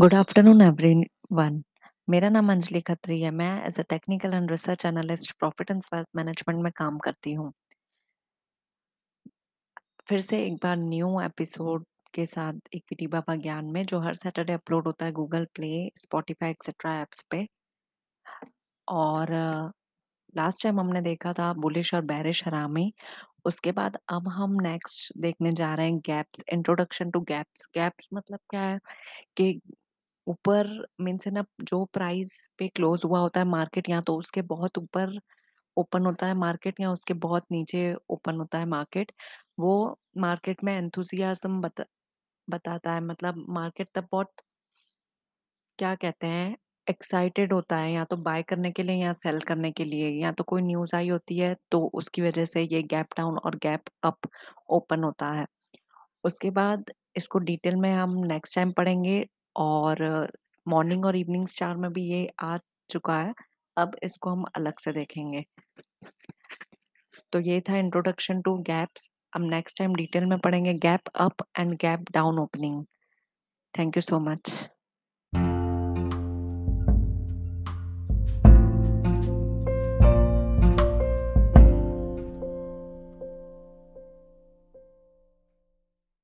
Good afternoon everyone. मेरा नाम अंजलि खत्री है। मैं as a technical and research analyst profit and wealth management में काम करती हूँ। फिर से एक बार न्यू एपिसोड के साथ इक्विटी बाबा ज्ञान में, जो हर सैटरडे अपलोड होता है Google Play, Spotify etcetera apps पे। और लास्ट टाइम हमने देखा था बुलिश और बैरिश हरामी। उसके बाद अब हम नेक्स्ट देखने जा रहे हैं gaps, introduction to gaps. Gaps मतलब क्या है कि ऊपर मीन्स ना जो प्राइस पे क्लोज हुआ होता है मार्केट, या तो उसके बहुत ऊपर ओपन होता है मार्केट या उसके बहुत नीचे ओपन होता है मार्केट। वो मार्केट में एंथुसियाज्म बताता है। मतलब मार्केट तब बहुत क्या कहते हैं एक्साइटेड होता है, या तो बाय करने के लिए या सेल करने के लिए, या तो कोई न्यूज़ आई होती है तो उसकी वजह से ये गैप डाउन और गैप अप ओपन होता है। उसके बाद इसको डिटेल में हम नेक्स्ट टाइम पढ़ेंगे। और मॉर्निंग और इवनिंग स्टार में भी ये आ चुका है, अब इसको हम अलग से देखेंगे। तो ये था इंट्रोडक्शन टू गैप्स। हम नेक्स्ट टाइम डिटेल में पढ़ेंगे gap up and gap down opening. Thank you so much.